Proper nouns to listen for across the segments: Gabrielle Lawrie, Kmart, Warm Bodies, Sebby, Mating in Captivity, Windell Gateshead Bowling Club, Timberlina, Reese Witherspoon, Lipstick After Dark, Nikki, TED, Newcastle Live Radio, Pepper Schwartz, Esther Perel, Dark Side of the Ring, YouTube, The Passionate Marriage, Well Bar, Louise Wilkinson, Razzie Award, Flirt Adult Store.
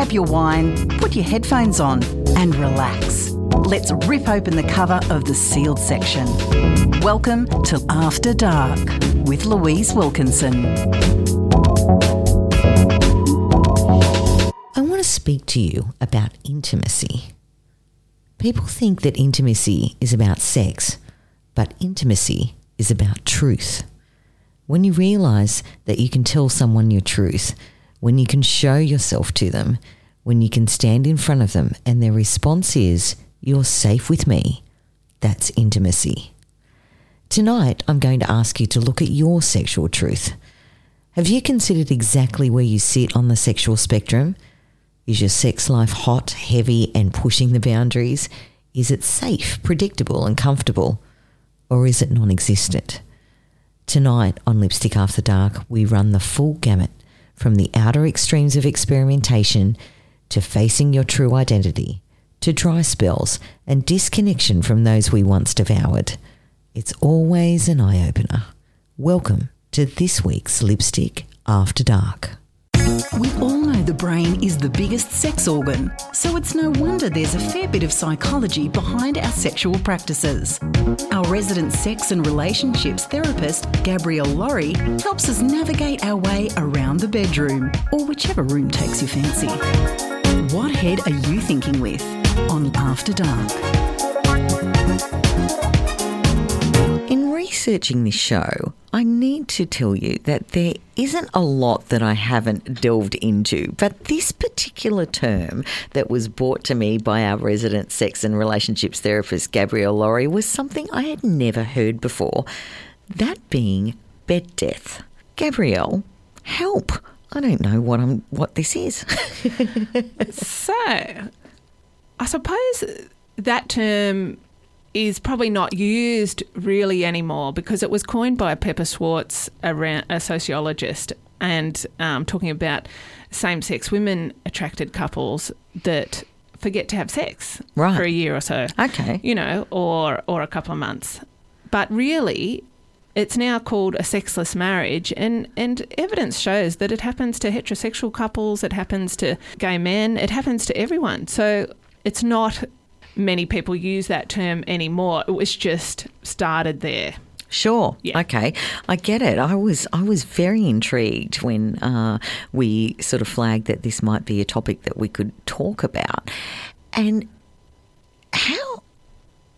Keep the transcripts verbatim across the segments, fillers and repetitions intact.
grab your wine, put your headphones on and relax. Let's rip open the cover of the sealed section. Welcome to After Dark with Louise Wilkinson. I want to speak to you about intimacy. People think that intimacy is about sex, but intimacy is about truth. When you realise that you can tell someone your truth, when you can show yourself to them, when you can stand in front of them and their response is, "You're safe with me," that's intimacy. Tonight, I'm going to ask you to look at your sexual truth. Have you considered exactly where you sit on the sexual spectrum? Is your sex life hot, heavy and pushing the boundaries? Is it safe, predictable and comfortable? Or is it non-existent? Tonight on Lipstick After Dark, we run the full gamut from the outer extremes of experimentation to facing your true identity, to dry spells and disconnection from those we once devoured. It's always an eye-opener. Welcome to this week's Lipstick After Dark. We all know the brain is the biggest sex organ, so it's no wonder there's a fair bit of psychology behind our sexual practices. Our resident sex and relationships therapist, Gabrielle Lawrie, helps us navigate our way around the bedroom, or whichever room takes your fancy. What head are you thinking with on After Dark? In researching this show, I need to tell you that there isn't a lot that I haven't delved into, but this particular term that was brought to me by our resident sex and relationships therapist, Gabrielle Lawrie, was something I had never heard before, that being bed death. Gabrielle, help. I don't know what I'm what this is. So, I suppose that term is probably not used really anymore because it was coined by Pepper Schwartz, a, a sociologist, and um, talking about same-sex women-attracted couples that forget to have sex right. for a year or so, okay, you know, or or a couple of months. But really, it's now called a sexless marriage, and, and evidence shows that it happens to heterosexual couples, it happens to gay men, it happens to everyone. So it's not many people use that term anymore. It was just started there. Sure. Yeah. Okay. I get it. I was I was very intrigued when uh, we sort of flagged that this might be a topic that we could talk about. And how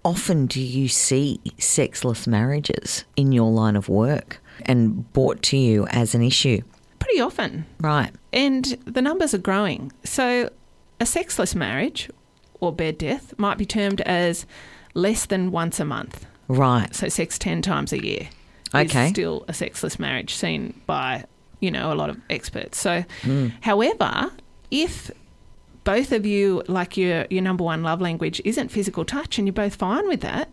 often do you see sexless marriages in your line of work and brought to you as an issue? Pretty often. Right. And the numbers are growing. So a sexless marriage or bed death might be termed as less than once a month. Right. So sex ten times a year okay. is still a sexless marriage seen by, you know, a lot of experts. So, mm. however, if both of you, like your your number one love language isn't physical touch and you're both fine with that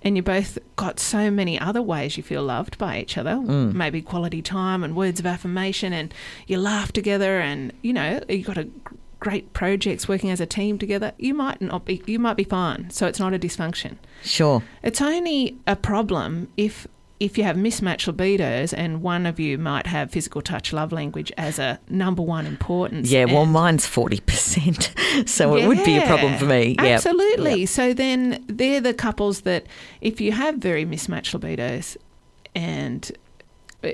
and you both got so many other ways you feel loved by each other, mm. maybe quality time and words of affirmation and you laugh together and, you know, you got a great projects working as a team together, you might not be you might be fine. So it's not a dysfunction. Sure. It's only a problem if if you have mismatched libidos and one of you might have physical touch love language as a number one importance. Yeah, well, mine's forty percent, so yeah, it would be a problem for me. Yep. Absolutely. Yep. So then they're the couples that if you have very mismatched libidos and uh,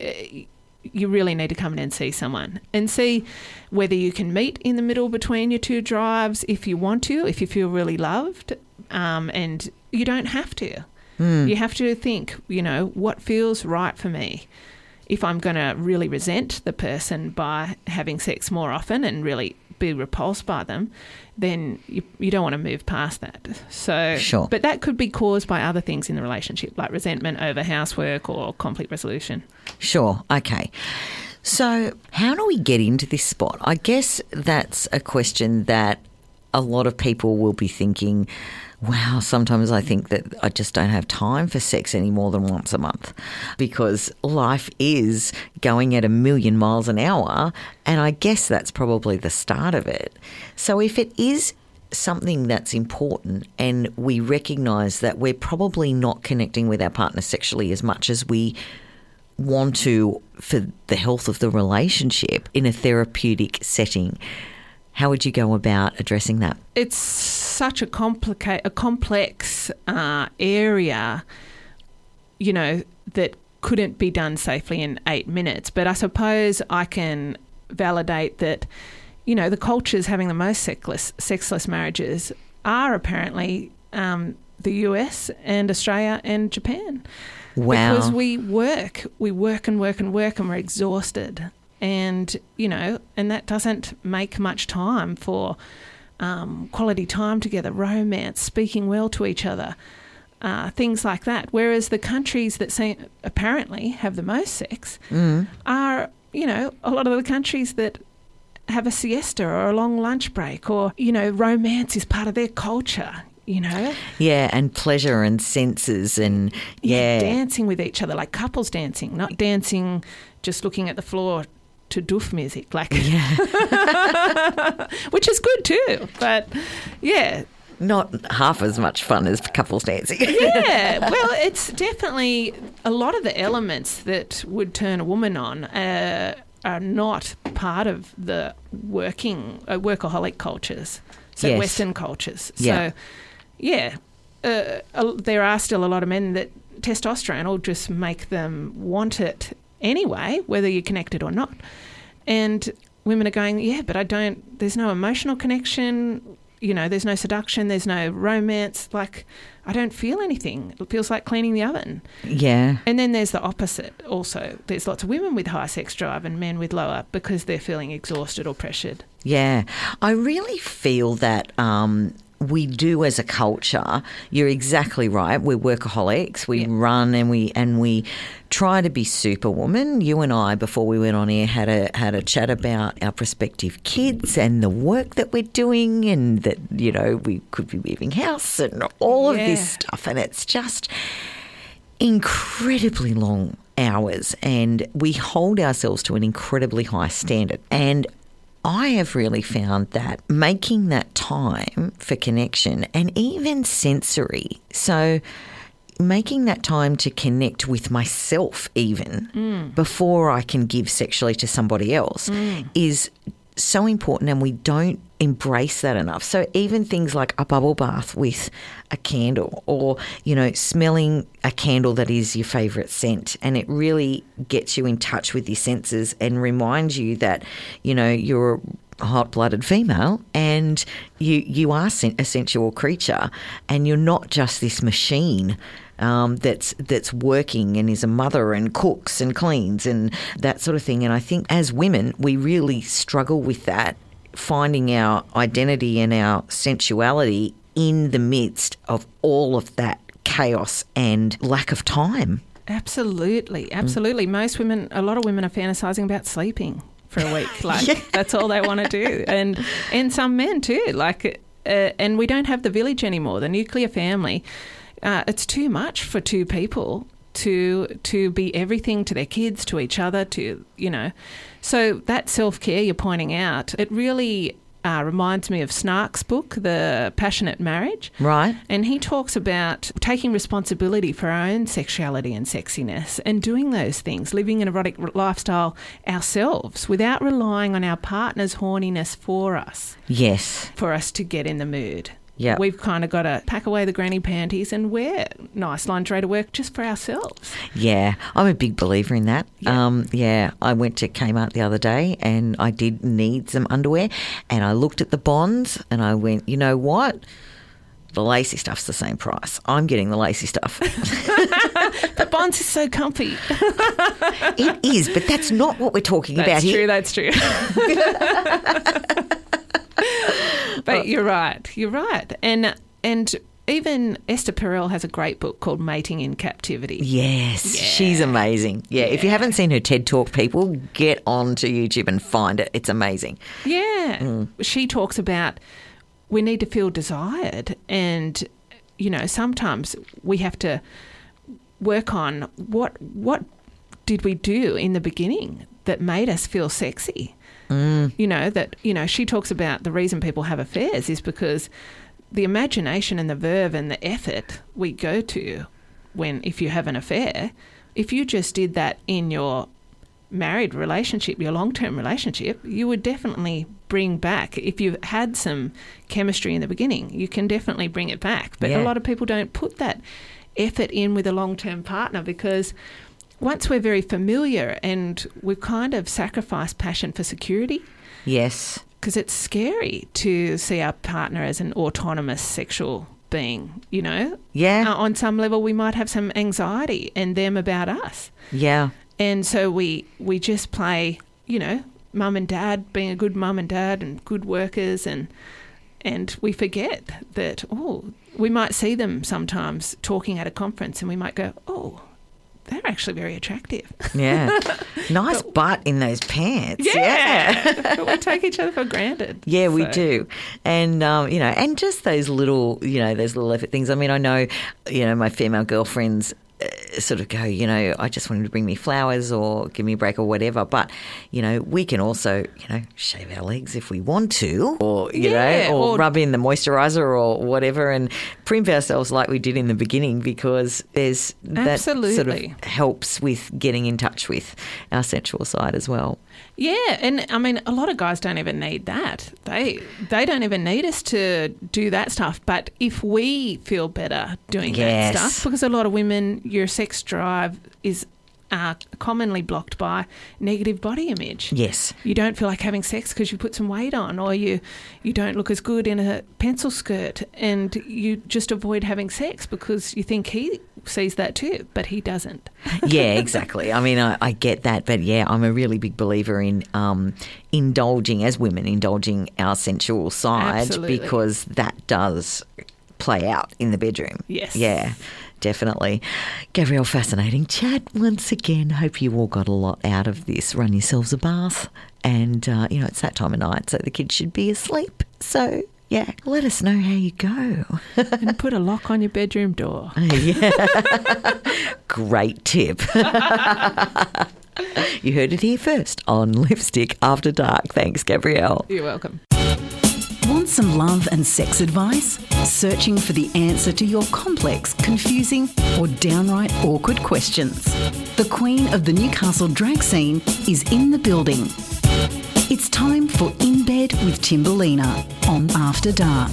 you really need to come in and see someone and see whether you can meet in the middle between your two drives if you want to, if you feel really loved, um, and you don't have to. Mm. You have to think, you know, what feels right for me. If I'm going to really resent the person by having sex more often and really be repulsed by them, then you, you don't want to move past that. So, sure. But that could be caused by other things in the relationship, like resentment over housework or conflict resolution. Sure. Okay. So how do we get into this spot? I guess that's a question that a lot of people will be thinking, wow, sometimes I think that I just don't have time for sex any more than once a month because life is going at a million miles an hour, and I guess that's probably the start of it. So if it is something that's important and we recognise that we're probably not connecting with our partner sexually as much as we want to for the health of the relationship in a therapeutic setting, How would you go about addressing that? It's such a complicate, a complex uh, area, you know, that couldn't be done safely in eight minutes. But I suppose I can validate that, you know, the cultures having the most sexless, sexless marriages are apparently um, the U S and Australia and Japan. Wow. Because we work, we work and work and work and we're exhausted. And, you know, and that doesn't make much time for um, quality time together, romance, speaking well to each other, uh, things like that. Whereas the countries that say, apparently have the most sex mm. are, you know, a lot of the countries that have a siesta or a long lunch break or, you know, romance is part of their culture, you know. Yeah, and pleasure and senses and, yeah. yeah dancing with each other, like couples dancing, not dancing just looking at the floor to doof music, like, yeah. which is good too, but yeah, not half as much fun as couples dancing. Yeah, well, it's definitely a lot of the elements that would turn a woman on uh, are not part of the working uh, workaholic cultures, so yes. Western cultures. Yeah. So, yeah, uh, uh, there are still a lot of men that testosterone will just make them want it. Anyway, whether you're connected or not. And women are going, yeah, but I don't, there's no emotional connection, you know, there's no seduction, there's no romance. Like, I don't feel anything. It feels like cleaning the oven. Yeah. And then there's the opposite also. There's lots of women with high sex drive and men with lower because they're feeling exhausted or pressured. Yeah. I really feel that um we do as a culture, you're exactly right, we're workaholics, we yeah. run and we and we try to be superwoman. You and I, before we went on air, had a had a chat about our prospective kids and the work that we're doing and that, you know, we could be moving house and all yeah. of this stuff, and it's just incredibly long hours and we hold ourselves to an incredibly high standard. And I have really found that making that time for connection and even sensory, so making that time to connect with myself even mm. before I can give sexually to somebody else mm. is so important, and we don't embrace that enough. So even things like a bubble bath with a candle or, you know, smelling a candle that is your favourite scent, and it really gets you in touch with your senses and reminds you that, you know, you're a hot-blooded female and you, you are a sensual creature and you're not just this machine um, that's that's working and is a mother and cooks and cleans and that sort of thing. And I think as women we really struggle with that, finding our identity and our sensuality in the midst of all of that chaos and lack of time. Absolutely, absolutely. Mm. Most women, a lot of women are fantasising about sleeping for a week. Like yeah. that's all they want to do. And and some men too. Like, uh, and we don't have the village anymore, the nuclear family. Uh, it's too much for two people to to be everything to their kids, to each other, to, you know. So that self-care you're pointing out, it really uh, reminds me of Snark's book, The Passionate Marriage. Right. And he talks about taking responsibility for our own sexuality and sexiness and doing those things, living an erotic lifestyle ourselves without relying on our partner's horniness for us. Yes. For us to get in the mood. Yeah, we've kind of got to pack away the granny panties and wear nice lingerie to work just for ourselves. Yeah, I'm a big believer in that. Yeah. Um, yeah, I went to Kmart the other day and I did need some underwear and I looked at the bonds and I went, you know what? The lacy stuff's the same price. I'm getting the lacy stuff. The bonds is so comfy. It is, but that's not what we're talking that's about here. That's true, that's true. But you're right, you're right. And and even Esther Perel has a great book called Mating in Captivity. Yes, yeah. She's amazing. Yeah, yeah, if you haven't seen her TED Talk, people, get onto YouTube and find it. It's amazing. Yeah. Mm. She talks about we need to feel desired and, you know, sometimes we have to work on what what did we do in the beginning that made us feel sexy. Mm. You know, that, you know, she talks about the reason people have affairs is because the imagination and the verve and the effort we go to when, if you have an affair, if you just did that in your married relationship, your long-term relationship, you would definitely bring back. If you've had some chemistry in the beginning, you can definitely bring it back. But yeah. a lot of people don't put that effort in with a long-term partner, because once we're very familiar and we've kind of sacrificed passion for security. Yes. Because it's scary to see our partner as an autonomous sexual being, you know. Yeah. Uh, on some level we might have some anxiety and them about us. Yeah. And so we, we just play, you know, mum and dad, being a good mum and dad and good workers, and and we forget that, oh, we might see them sometimes talking at a conference and we might go, oh, they're actually very attractive. Yeah. Nice but, butt in those pants. Yeah. yeah. But we take each other for granted. Yeah, so. we do. And, um, you know, and just those little, you know, those little effort things. I mean, I know, you know, my female girlfriends uh, sort of go, you know, I just want him to bring me flowers or give me a break or whatever. But, you know, we can also, you know, shave our legs if we want to, or, you yeah, know, or, or rub in the moisturiser or whatever, and primp ourselves like we did in the beginning, because there's absolutely. that sort of helps with getting in touch with our sensual side as well. Yeah, and I mean, a lot of guys don't even need that. They they don't even need us to do that stuff. But if we feel better doing yes. that stuff, because a lot of women, your sex drive is uh, commonly blocked by negative body image. Yes. You don't feel like having sex because you put some weight on, or you, you don't look as good in a pencil skirt, and you just avoid having sex because you think he sees that too, but he doesn't. Yeah, exactly. I mean, I, I get that, but yeah, I'm a really big believer in um, indulging, as women, indulging our sensual side. Absolutely. Because that does play out in the bedroom. Yes. Yeah. Definitely. Gabrielle, fascinating chat once again. Hope you all got a lot out of this. Run yourselves a bath, and, uh, you know, it's that time of night, so the kids should be asleep. So, yeah, let us know how you go. And put a lock on your bedroom door. Yeah. Great tip. You heard it here first on Lipstick After Dark. Thanks, Gabrielle. You're welcome. Want some love and sex advice? Searching for the answer to your complex, confusing or downright awkward questions? The queen of the Newcastle drag scene is in the building. It's time for In Bed with Timberlina on After Dark.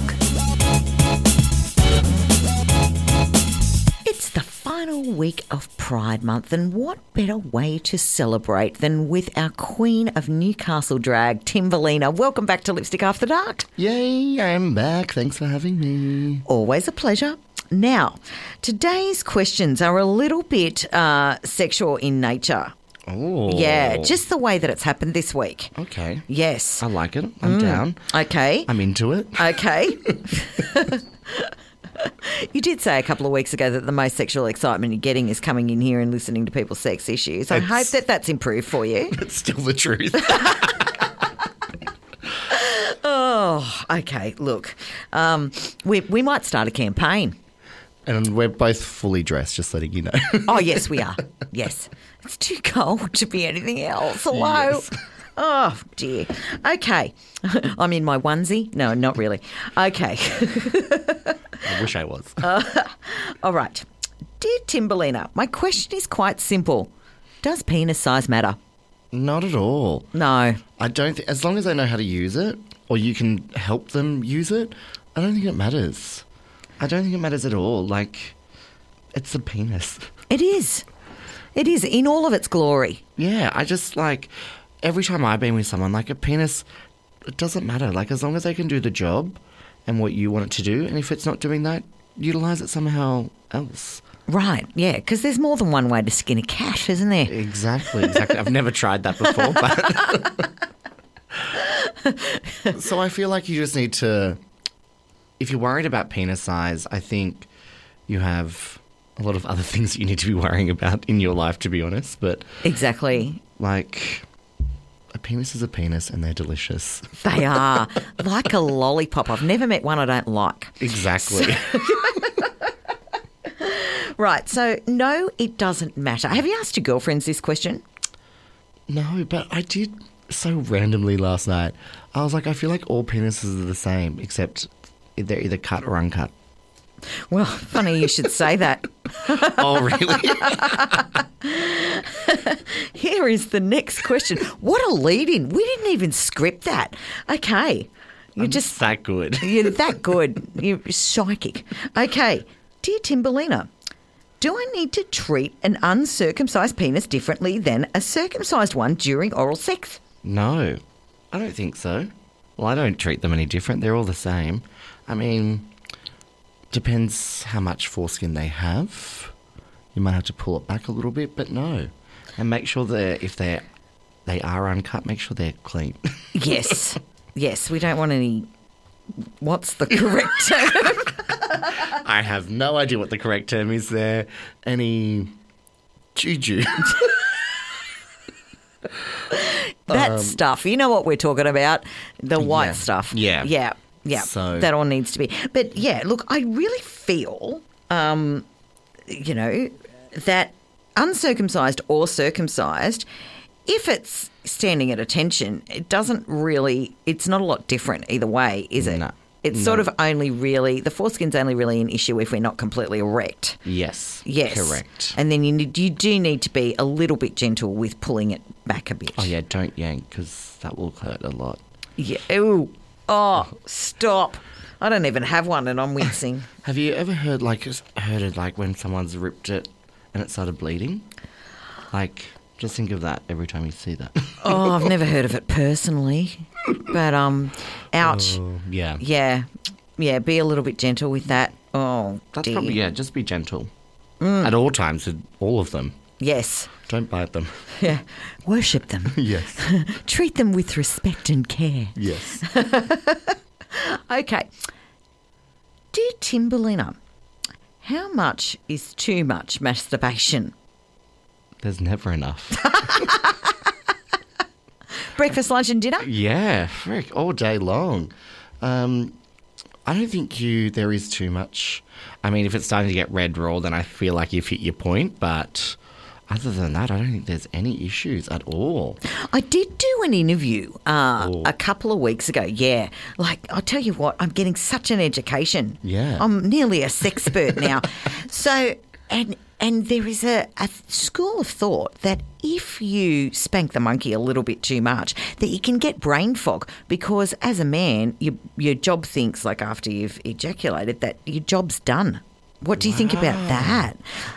It's the final week of Pride Month, and what better way to celebrate than with our Queen of Newcastle drag, Timberlina. Welcome back to Lipstick After Dark. Yay, I'm back. Thanks for having me. Always a pleasure. Now, today's questions are a little bit uh, sexual in nature. Oh. Yeah, just the way that it's happened this week. Okay. Yes. I like it. I'm mm. down. Okay. I'm into it. Okay. You did say a couple of weeks ago that the most sexual excitement you're getting is coming in here and listening to people's sex issues. I it's, hope that that's improved for you. It's still the truth. Oh, okay. Look, um, we we might start a campaign. And we're both fully dressed, just letting you know. Oh, yes, we are. Yes. It's too cold to be anything else. Hello. Yes. Oh, dear. Okay. I'm in my onesie. No, not really. Okay. I wish I was. Uh, all right. Dear Timberlina, my question is quite simple. Does penis size matter? Not at all. No. I don't think, as long as they know how to use it, or you can help them use it, I don't think it matters. I don't think it matters at all. Like, it's a penis. It is. It is in all of its glory. Yeah. I just, like... Every time I've been with someone, like, a penis, it doesn't matter. Like, as long as they can do the job and what you want it to do, and if it's not doing that, utilise it somehow else. Right, yeah, because there's more than one way to skin a cat, isn't there? Exactly, exactly. I've never tried that before. But so I feel like you just need to, if you're worried about penis size, I think you have a lot of other things that you need to be worrying about in your life, to be honest. But exactly. Like... A penis is a penis, and they're delicious. They are. Like a lollipop. I've never met one I don't like. Exactly. So, right. So, no, it doesn't matter. Have you asked your girlfriends this question? No, but I did so randomly last night. I was like, I feel like all penises are the same, except they're either cut or uncut. Well, funny you should say that. Oh, really? Here is the next question. What a lead-in. We didn't even script that. Okay. You're I'm just that good. You're that good. You're psychic. Okay. Dear Timberlina, do I need to treat an uncircumcised penis differently than a circumcised one during oral sex? No, I don't think so. Well, I don't treat them any different. They're all the same. I mean, depends how much foreskin they have. You might have to pull it back a little bit, but no. And make sure that if they're, they are uncut, make sure they're clean. Yes. Yes, we don't want any... What's the correct term? I have no idea what the correct term is there. Any juju. That um, stuff. You know what we're talking about? The white yeah, stuff. Yeah. Yeah. Yeah, so that all needs to be. But, yeah, look, I really feel, um, you know, that uncircumcised or circumcised, if it's standing at attention, it doesn't really – it's not a lot different either way, is it? No. It's no. sort of only really – the foreskin's only really an issue if we're not completely erect. Yes. Yes. Correct. And then you need, you do need to be a little bit gentle with pulling it back a bit. Oh, yeah, don't yank because that will hurt a lot. Yeah. Ooh. Oh, stop. I don't even have one and I'm wincing. Have you ever heard like heard it like when someone's ripped it and it started bleeding? Like, just think of that every time you see that. Oh, I've never heard of it personally. But, um, ouch. Uh, yeah. Yeah. Yeah, be a little bit gentle with that. Oh, That's dear. Probably, yeah, just be gentle. Mm. At all times, with all of them. Yes. Don't bite them. Yeah. Worship them. Yes. Treat them with respect and care. Yes. Okay. Dear Timberlina, how much is too much masturbation? There's never enough. Breakfast, lunch and dinner? Yeah. Frick, all day long. Um, I don't think you there is too much. I mean, if it's starting to get red raw, then I feel like you've hit your point, but... Other than that, I don't think there's any issues at all. I did do an interview uh, oh. a couple of weeks ago, yeah. Like, I tell you what, I'm getting such an education. Yeah. I'm nearly a sexpert now. So, and and there is a, a school of thought that if you spank the monkey a little bit too much, that you can get brain fog because as a man, your, your job thinks, like after you've ejaculated, that your job's done. What do you wow. think about that?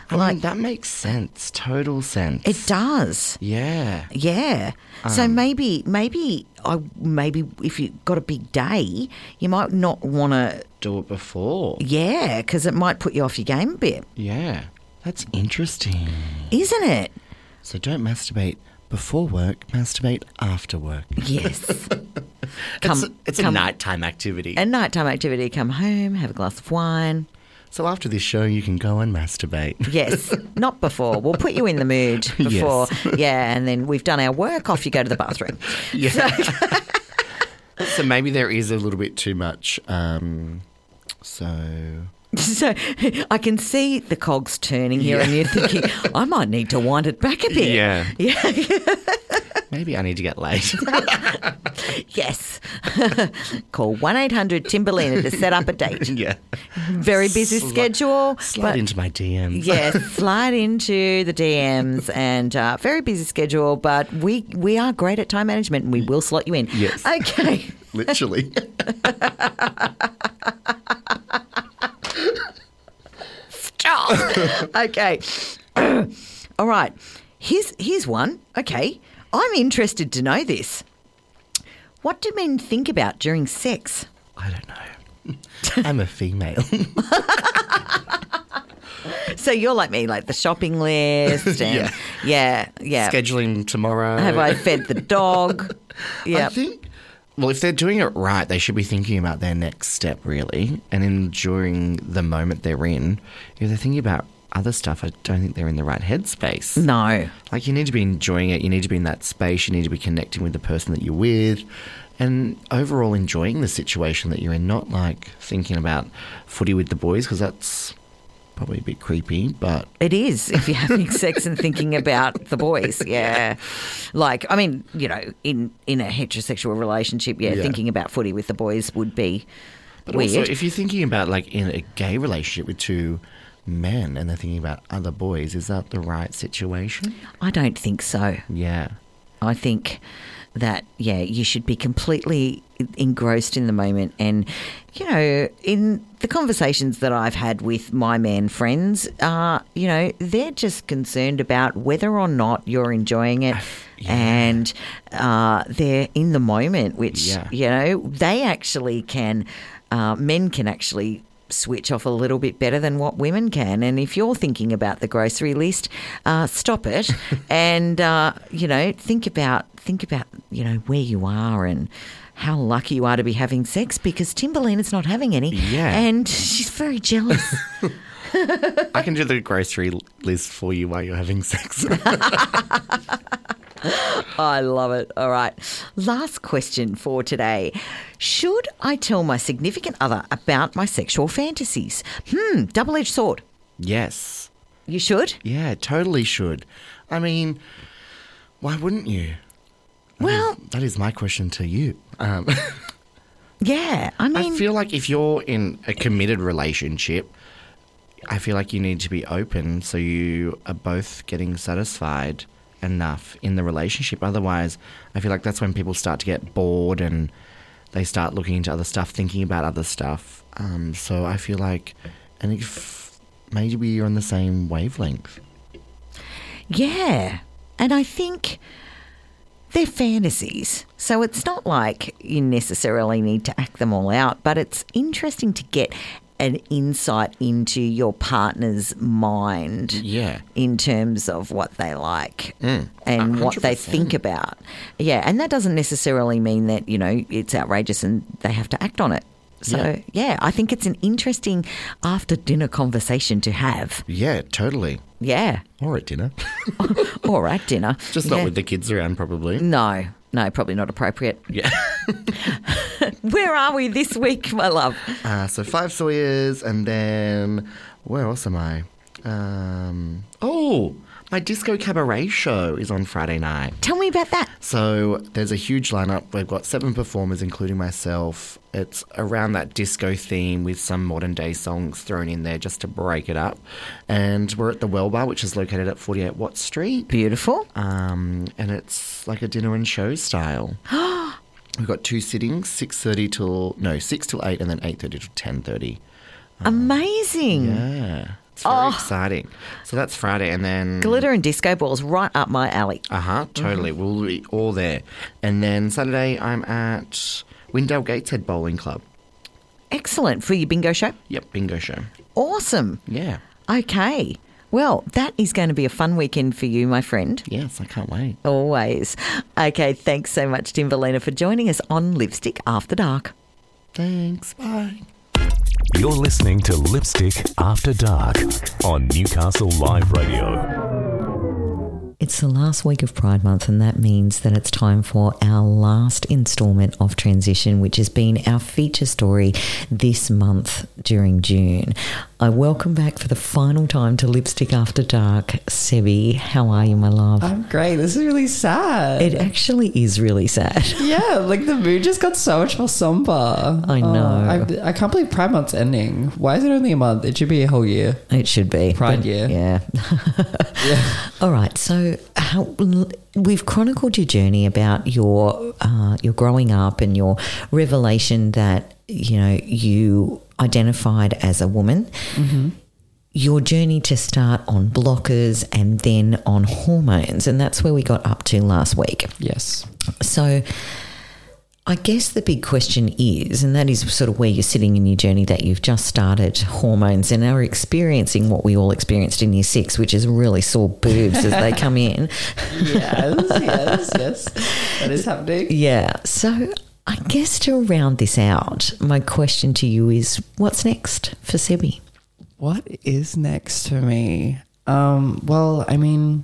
I like mean, that makes sense, total sense. It does. Yeah. Yeah. Um, so maybe, maybe, I maybe if you got a big day, you might not want to do it before. Yeah, because it might put you off your game a bit. Yeah, that's interesting, isn't it? So don't masturbate before work. Masturbate after work. Yes. come, it's it's come, a nighttime activity. A nighttime activity. Come home, have a glass of wine. So after this show, you can go and masturbate. Yes, not before. We'll put you in the mood before. Yes. Yeah, and then we've done our work. Off you go to the bathroom. Yeah. So, so maybe there is a little bit too much. Um, so... So I can see the cogs turning here yeah. and you're thinking, I might need to wind it back a bit. Yeah. Yeah. Maybe I need to get laid. Yes. Call one eight hundred Timberlina to set up a date. Yeah. Very busy Sli- schedule. Slide but, into my D Ms. Yes, yeah, slide into the D Ms and uh, very busy schedule, but we, we are great at time management and we will slot you in. Yes. Okay. Literally. Stop. Okay. All right. Here's here's one. Okay. I'm interested to know this. What do men think about during sex? I don't know. I'm a female. So you're like me, like the shopping list and yeah. yeah, yeah. Scheduling tomorrow. Have I fed the dog? Yeah. I think Well, if they're doing it right, they should be thinking about their next step, really, and enjoying the moment they're in. If they're thinking about other stuff, I don't think they're in the right headspace. No. Like, you need to be enjoying it. You need to be in that space. You need to be connecting with the person that you're with and overall enjoying the situation that you're in, not, like, thinking about footy with the boys because that's probably a bit creepy, but... It is if you're having sex and thinking about the boys, yeah. Like, I mean, you know, in, in a heterosexual relationship, yeah, yeah, thinking about footy with the boys would be... But weird. Also, if you're thinking about, like, in a gay relationship with two men and they're thinking about other boys, is that the right situation? I don't think so. Yeah. I think that, yeah, you should be completely engrossed in the moment. And, you know, in the conversations that I've had with my man friends, uh, you know, they're just concerned about whether or not you're enjoying it. Yeah. And uh, they're in the moment, which, yeah. you know, they actually can, uh, men can actually switch off a little bit better than what women can. And if you're thinking about the grocery list, uh, stop it and, uh, you know, think about, think about, you know, where you are and how lucky you are to be having sex, because Timberlina's not having any. Yeah. And she's very jealous. I can do the grocery list for you while you're having sex. I love it. All right. Last question for today. Should I tell my significant other about my sexual fantasies? Hmm, double-edged sword. Yes. You should? Yeah, totally should. I mean, why wouldn't you? Well, I mean, that is my question to you. Um, yeah, I mean... I feel like if you're in a committed relationship, I feel like you need to be open so you are both getting satisfied enough in the relationship. Otherwise, I feel like that's when people start to get bored and they start looking into other stuff, thinking about other stuff. Um, so I feel like, and if maybe you're on the same wavelength. Yeah, and I think they're fantasies, so it's not like you necessarily need to act them all out, but it's interesting to get an insight into your partner's mind, yeah, in terms of what they like mm, and one hundred percent what they think about. Yeah, and that doesn't necessarily mean that, you know, it's outrageous and they have to act on it. So, yeah, yeah I think it's an interesting after-dinner conversation to have. Yeah, totally. Yeah. Or at dinner. Or at dinner. Just not yeah. with the kids around, probably. No. No, probably not appropriate. Yeah. Where are we this week, my love? Uh, so five Sawyers, and then where else am I? Um, oh, my disco cabaret show is on Friday night. Tell me about that. So there's a huge lineup. We've got seven performers, including myself. It's around that disco theme with some modern day songs thrown in there just to break it up. And we're at the Well Bar, which is located at forty-eight Watt Street. Beautiful. Um, and it's like a dinner and show style. We've got two sittings, six thirty till no six till eight, and then eight thirty till ten thirty. Um, Amazing. Yeah. It's very oh. exciting. So that's Friday, and then... Glitter and disco balls, right up my alley. Uh-huh, totally. Mm-hmm. We'll be all there. And then Saturday I'm at Windell Gateshead Bowling Club. Excellent. For your bingo show? Yep, bingo show. Awesome. Yeah. Okay. Well, that is going to be a fun weekend for you, my friend. Yes, I can't wait. Always. Okay, thanks so much, Timberlina, for joining us on Lipstick After Dark. Thanks. Bye. You're listening to Lipstick After Dark on Newcastle Live Radio. It's the last week of Pride Month, and that means that it's time for our last instalment of Transition, which has been our feature story this month during June. I welcome back for the final time to Lipstick After Dark, Sebby. How are you, my love? I'm great. This is really sad. It actually is really sad. Yeah, like the mood just got so much more somber. I know. Oh, I, I can't believe Pride Month's ending. Why is it only a month? It should be a whole year. It should be. Pride but, year. Yeah. Yeah. All right. So how, we've chronicled your journey about your uh, your growing up and your revelation that, you know, you identified as a woman, mm-hmm. your journey to start on blockers and then on hormones, and that's where we got up to last week. Yes. So I guess the big question is, and that is sort of where you're sitting in your journey that you've just started hormones and are experiencing what we all experienced in year six, which is really sore boobs as they come in. Yes, yes, yes. That is happening. Yeah. So I guess to round this out, my question to you is, what's next for Sebby? What is next for me? Um, well, I mean,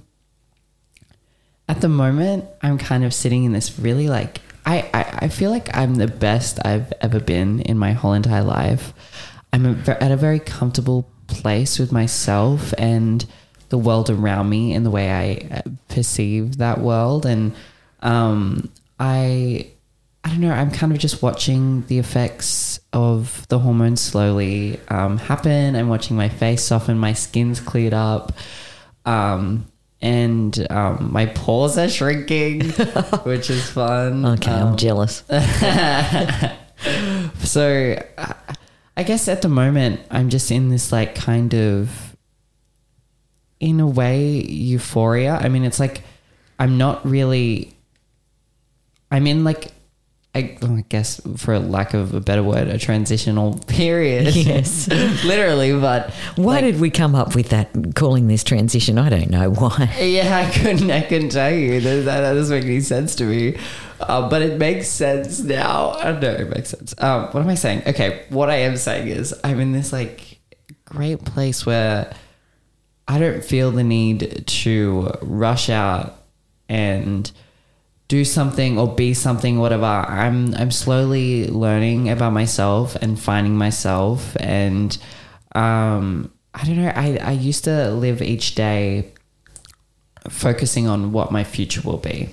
at the moment, I'm kind of sitting in this really like, I, I, I feel like I'm the best I've ever been in my whole entire life. I'm a, at a very comfortable place with myself and the world around me and the way I perceive that world. And um, I... I don't know, I'm kind of just watching the effects of the hormones slowly um, happen. I'm watching my face soften, my skin's cleared up, um, and um, my pores are shrinking, which is fun. Okay, um, I'm jealous. So I, I guess at the moment I'm just in this like kind of, in a way, euphoria. I mean, it's like I'm not really, I'm in like, I, I guess for lack of a better word, a transitional period. Yes. Literally, but... Why like, did we come up with that, calling this transition? I don't know why. Yeah, I couldn't I couldn't tell you. That, that doesn't make any sense to me. Uh, but it makes sense now. I don't know, it makes sense. Um, what am I saying? Okay, what I am saying is I'm in this, like, great place where I don't feel the need to rush out and... do something or be something, whatever. I'm I'm slowly learning about myself and finding myself, and um, I don't know. I, I used to live each day focusing on what my future will be,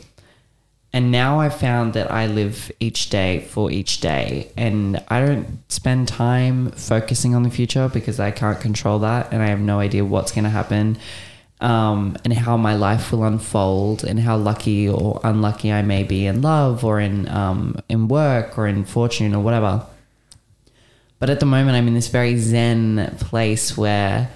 and now I found that I live each day for each day, and I don't spend time focusing on the future because I can't control that, and I have no idea what's going to happen. Um, and how my life will unfold, and how lucky or unlucky I may be in love or in um, in work or in fortune or whatever. But at the moment, I'm in this very zen place where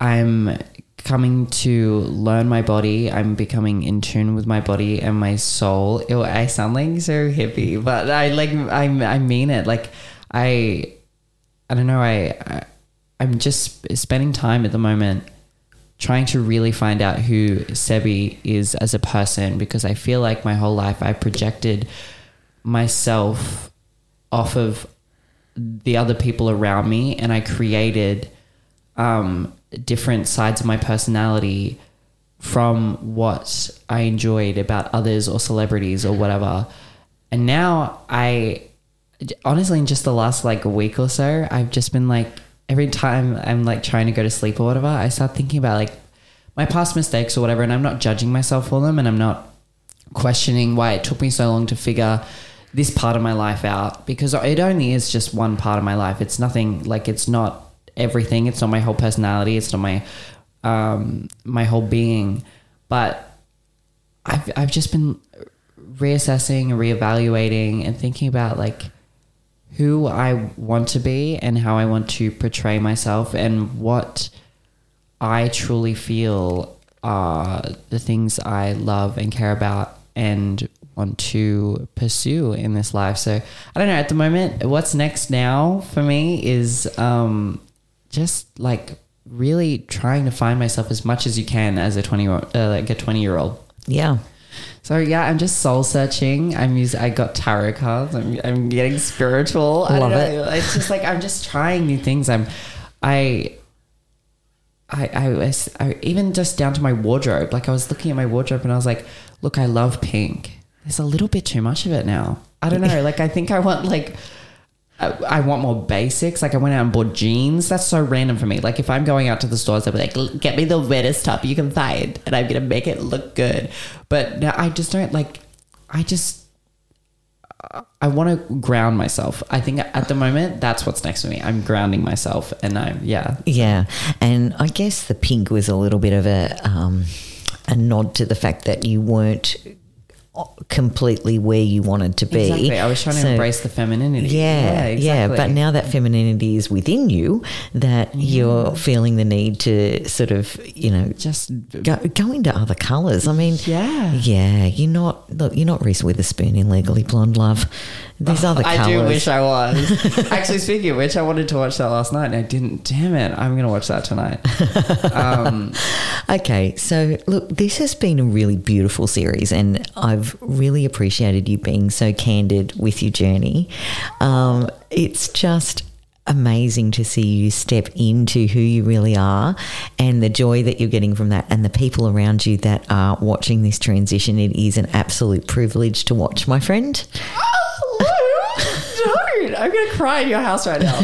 I'm coming to learn my body. I'm becoming in tune with my body and my soul. Ew, I sound like so hippie, but I like I I mean it. Like I I don't know. I, I I'm just spending time at the moment, trying to really find out who Sebby is as a person, because I feel like my whole life I projected myself off of the other people around me, and I created um, different sides of my personality from what I enjoyed about others or celebrities or whatever. And now I, honestly, in just the last like week or so, I've just been like, every time I'm like trying to go to sleep or whatever, I start thinking about like my past mistakes or whatever, and I'm not judging myself for them, and I'm not questioning why it took me so long to figure this part of my life out, because it only is just one part of my life. It's nothing, like it's not everything. It's not my whole personality. It's not my um, my whole being. But I've I've just been reassessing and reevaluating and thinking about like who I want to be and how I want to portray myself, and what I truly feel are the things I love and care about and want to pursue in this life. So I don't know, at the moment, what's next now for me is um, just like really trying to find myself as much as you can as a twenty-year-old, uh, like a twenty-year-old. Yeah. So yeah, I'm just soul searching. I'm using, I got tarot cards. I'm I'm getting spiritual. Love I don't know. It. It's just like I'm just trying new things. I'm, I, I, I, I, even just down to my wardrobe. Like I was looking at my wardrobe and I was like, look, I love pink. There's a little bit too much of it now. I don't know. Like I think I want like. I want more basics. Like I went out and bought jeans. That's so random for me. Like if I'm going out to the stores, I'll be like, get me the wettest top you can find, and I'm going to make it look good. But now I just don't like, I just, I want to ground myself. I think at the moment, that's what's next for me. I'm grounding myself, and I'm, yeah. Yeah. And I guess the pink was a little bit of a, um, a nod to the fact that you weren't completely where you wanted to be. Exactly. I was trying so, to embrace the femininity. Yeah, yeah, exactly. Yeah, but now that femininity is within you, that mm-hmm. you're feeling the need to sort of, you know, just go, go into other colours. I mean, yeah, yeah. You're not look. You're not Reese Witherspoon in Legally Blonde, love. There's oh, other colours. I do wish I was. Actually, speaking of which, I wanted to watch that last night and I didn't. Damn it! I'm going to watch that tonight. Um, okay, so look, this has been a really beautiful series, and I've. Really appreciated you being so candid with your journey. Um, it's just amazing to see you step into who you really are, and the joy that you're getting from that, and the people around you that are watching this transition. It is an absolute privilege to watch, my friend. I'm going to cry in your house right now.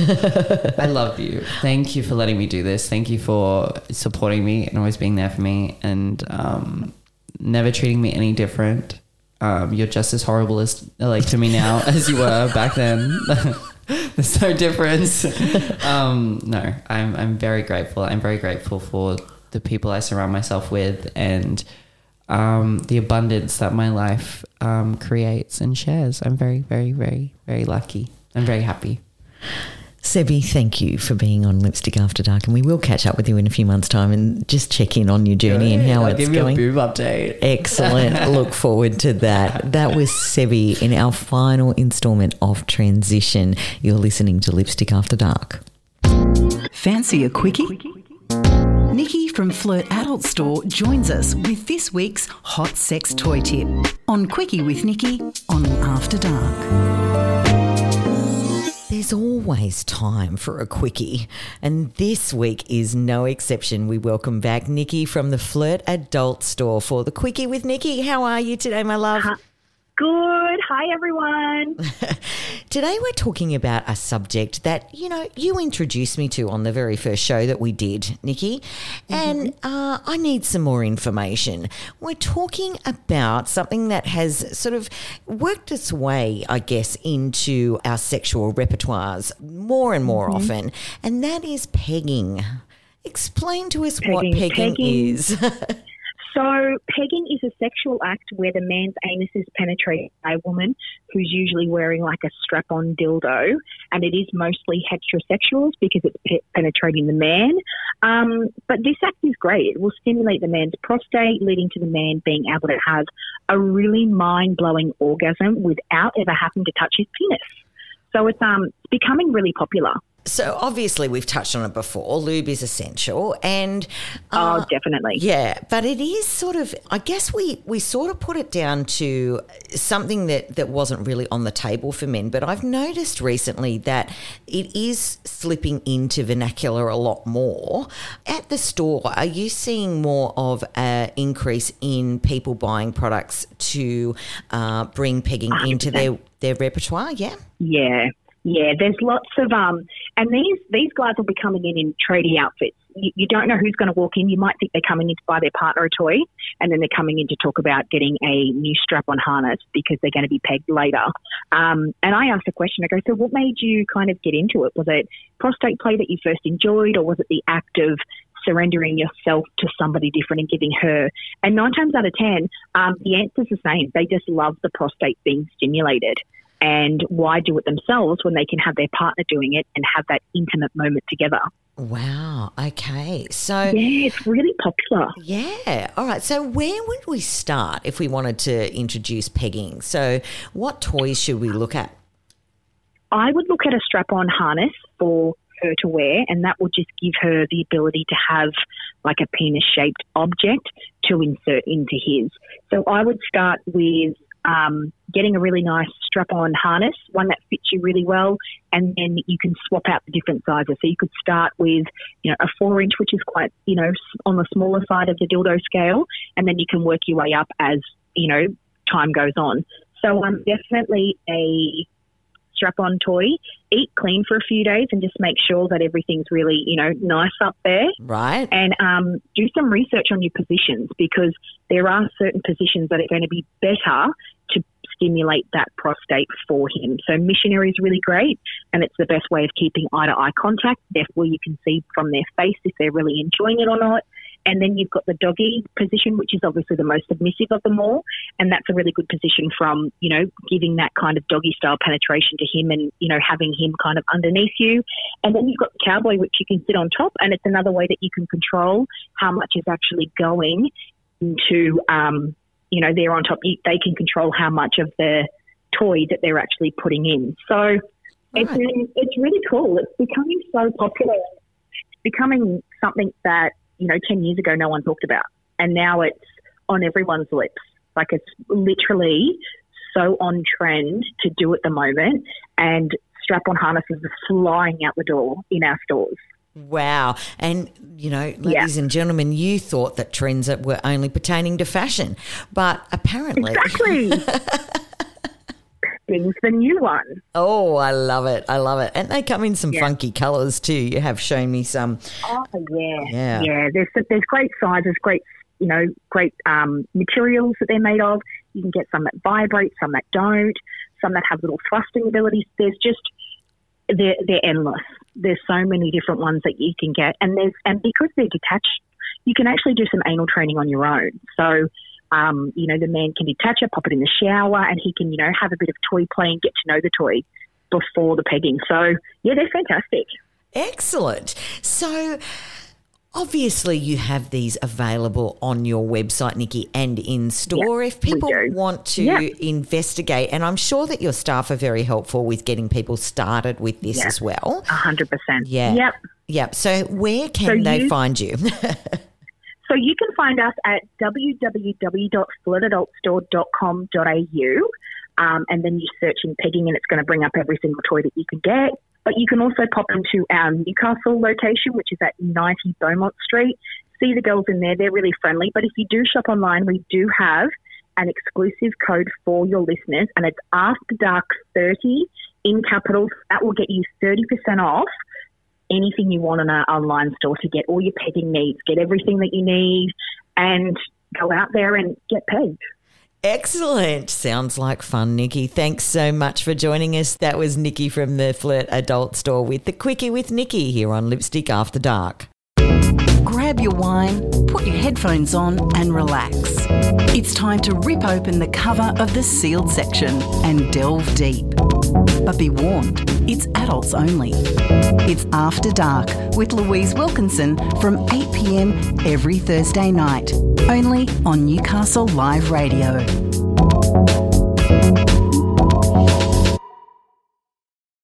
I love you. Thank you for letting me do this. Thank you for supporting me and always being there for me, and um, never treating me any different. um, you're just as horrible as like to me now as you were back then. There's no difference. Um, no, I'm I'm very grateful. I'm very grateful for the people I surround myself with and um, the abundance that my life um, creates and shares. I'm very, very, very, very lucky. I'm very happy. Sebby, thank you for being on Lipstick After Dark, and we will catch up with you in a few months' time and just check in on your journey yeah, and how I'll it's going. Give you a boob update. Excellent. Look forward to that. That was Sebby in our final instalment of Transition. You're listening to Lipstick After Dark. Fancy a quickie? Nikki from Flirt Adult Store joins us with this week's hot sex toy tip on Quickie with Nikki on After Dark. There's always time for a quickie, and this week is no exception. We welcome back Nikki from the Flirt Adult Store for the Quickie with Nikki. How are you today, my love? Hi. Good. Hi, everyone. Today we're talking about a subject that, you know, you introduced me to on the very first show that we did, Nikki, mm-hmm. and uh, I need some more information. We're talking about something that has sort of worked its way, I guess, into our sexual repertoires more and more mm-hmm. often, and that is pegging. Explain to us pegging. what pegging, pegging. is. So pegging is a sexual act where the man's anus is penetrated by a woman who's usually wearing like a strap-on dildo, and it is mostly heterosexuals because it's pe- penetrating the man. Um, but this act is great. It will stimulate the man's prostate, leading to the man being able to have a really mind-blowing orgasm without ever having to touch his penis. So it's um, becoming really popular. So obviously we've touched on it before, lube is essential and uh, – Oh, definitely. Yeah, but it is sort of – I guess we, we sort of put it down to something that, that wasn't really on the table for men, but I've noticed recently that it is slipping into vernacular a lot more. At the store, are you seeing more of an increase in people buying products to uh, bring pegging one hundred percent into their, their repertoire, yeah? Yeah. Yeah, there's lots of um, and these these guys will be coming in in tradie outfits. You, you don't know who's going to walk in. You might think they're coming in to buy their partner a toy, and then they're coming in to talk about getting a new strap-on harness because they're going to be pegged later. Um, and I asked a question. I go, so what made you kind of get into it? Was it prostate play that you first enjoyed, or was it the act of surrendering yourself to somebody different and giving her? And nine times out of ten, um, the answer's the same. They just love the prostate being stimulated. And why do it themselves when they can have their partner doing it and have that intimate moment together? Wow. Okay. So yeah, it's really popular. Yeah. All right. So where would we start if we wanted to introduce pegging? So what toys should we look at? I would look at a strap-on harness for her to wear, and that will just give her the ability to have like a penis-shaped object to insert into his. So I would start with Um, getting a really nice strap-on harness, one that fits you really well, and then you can swap out the different sizes. So you could start with, you know, a four-inch, which is quite, you know, on the smaller side of the dildo scale, and then you can work your way up as, you know, time goes on. So um, definitely a strap-on toy. Eat clean for a few days and just make sure that everything's really, you know, nice up there. Right. And um, do some research on your positions, because there are certain positions that are going to be better to stimulate that prostate for him. So missionary is really great, and it's the best way of keeping eye-to-eye contact. Therefore, you can see from their face if they're really enjoying it or not. And then you've got the doggy position, which is obviously the most submissive of them all. And that's a really good position from, you know, giving that kind of doggy style penetration to him and, you know, having him kind of underneath you. And then you've got the cowboy, which you can sit on top. And it's another way that you can control how much is actually going into, um, you know, they're on top. They can control how much of the toy that they're actually putting in. So right. it's, it's really cool. It's becoming so popular. It's becoming something that, you know, ten years ago, no one talked about. And now it's on everyone's lips. Like, it's literally so on trend to do at the moment. And strap-on harnesses are flying out the door in our stores. Wow. And, you know, ladies yeah. and gentlemen, you thought that trends were only pertaining to fashion. But apparently... Exactly. The new one. Oh, I love it. I love it. And they come in some yeah. funky colours too. You have shown me some. Oh, yeah. Yeah. yeah. There's, there's great sizes, great, you know, great um, materials that they're made of. You can get some that vibrate, some that don't, some that have little thrusting abilities. There's just, they're, they're endless. There's so many different ones that you can get. And there's, and because they're detached, you can actually do some anal training on your own. So, um, you know, the man can detach it, pop it in the shower, and he can, you know, have a bit of toy play and get to know the toy before the pegging. So, yeah, they're fantastic. Excellent. So, obviously you have these available on your website, Nikki, and in store. Yep, if people want to yep. investigate, and I'm sure that your staff are very helpful with getting people started with this yep. as well. one hundred percent. Yeah. Yep. Yep. So where can so they you, find you? So you can find us at w w w dot flirt adult store dot com dot a u. Um, and then you search in pegging and it's going to bring up every single toy that you can get. But you can also pop into our Newcastle location, which is at ninety Beaumont Street. See the girls in there. They're really friendly. But if you do shop online, we do have an exclusive code for your listeners, and it's After Dark thirty in capitals. That will get you thirty percent off anything you want in our online store to get all your pegging needs, get everything that you need, and go out there and get pegged. Excellent. Sounds like fun, Nikki. Thanks so much for joining us. That was Nikki from the Flirt Adult Store with The Quickie with Nikki here on Lipstick After Dark. Grab your wine, put your headphones on and relax. It's time to rip open the cover of the sealed section and delve deep. But be warned, it's adults only. It's After Dark with Louise Wilkinson from eight p m every Thursday night, only on Newcastle Live Radio.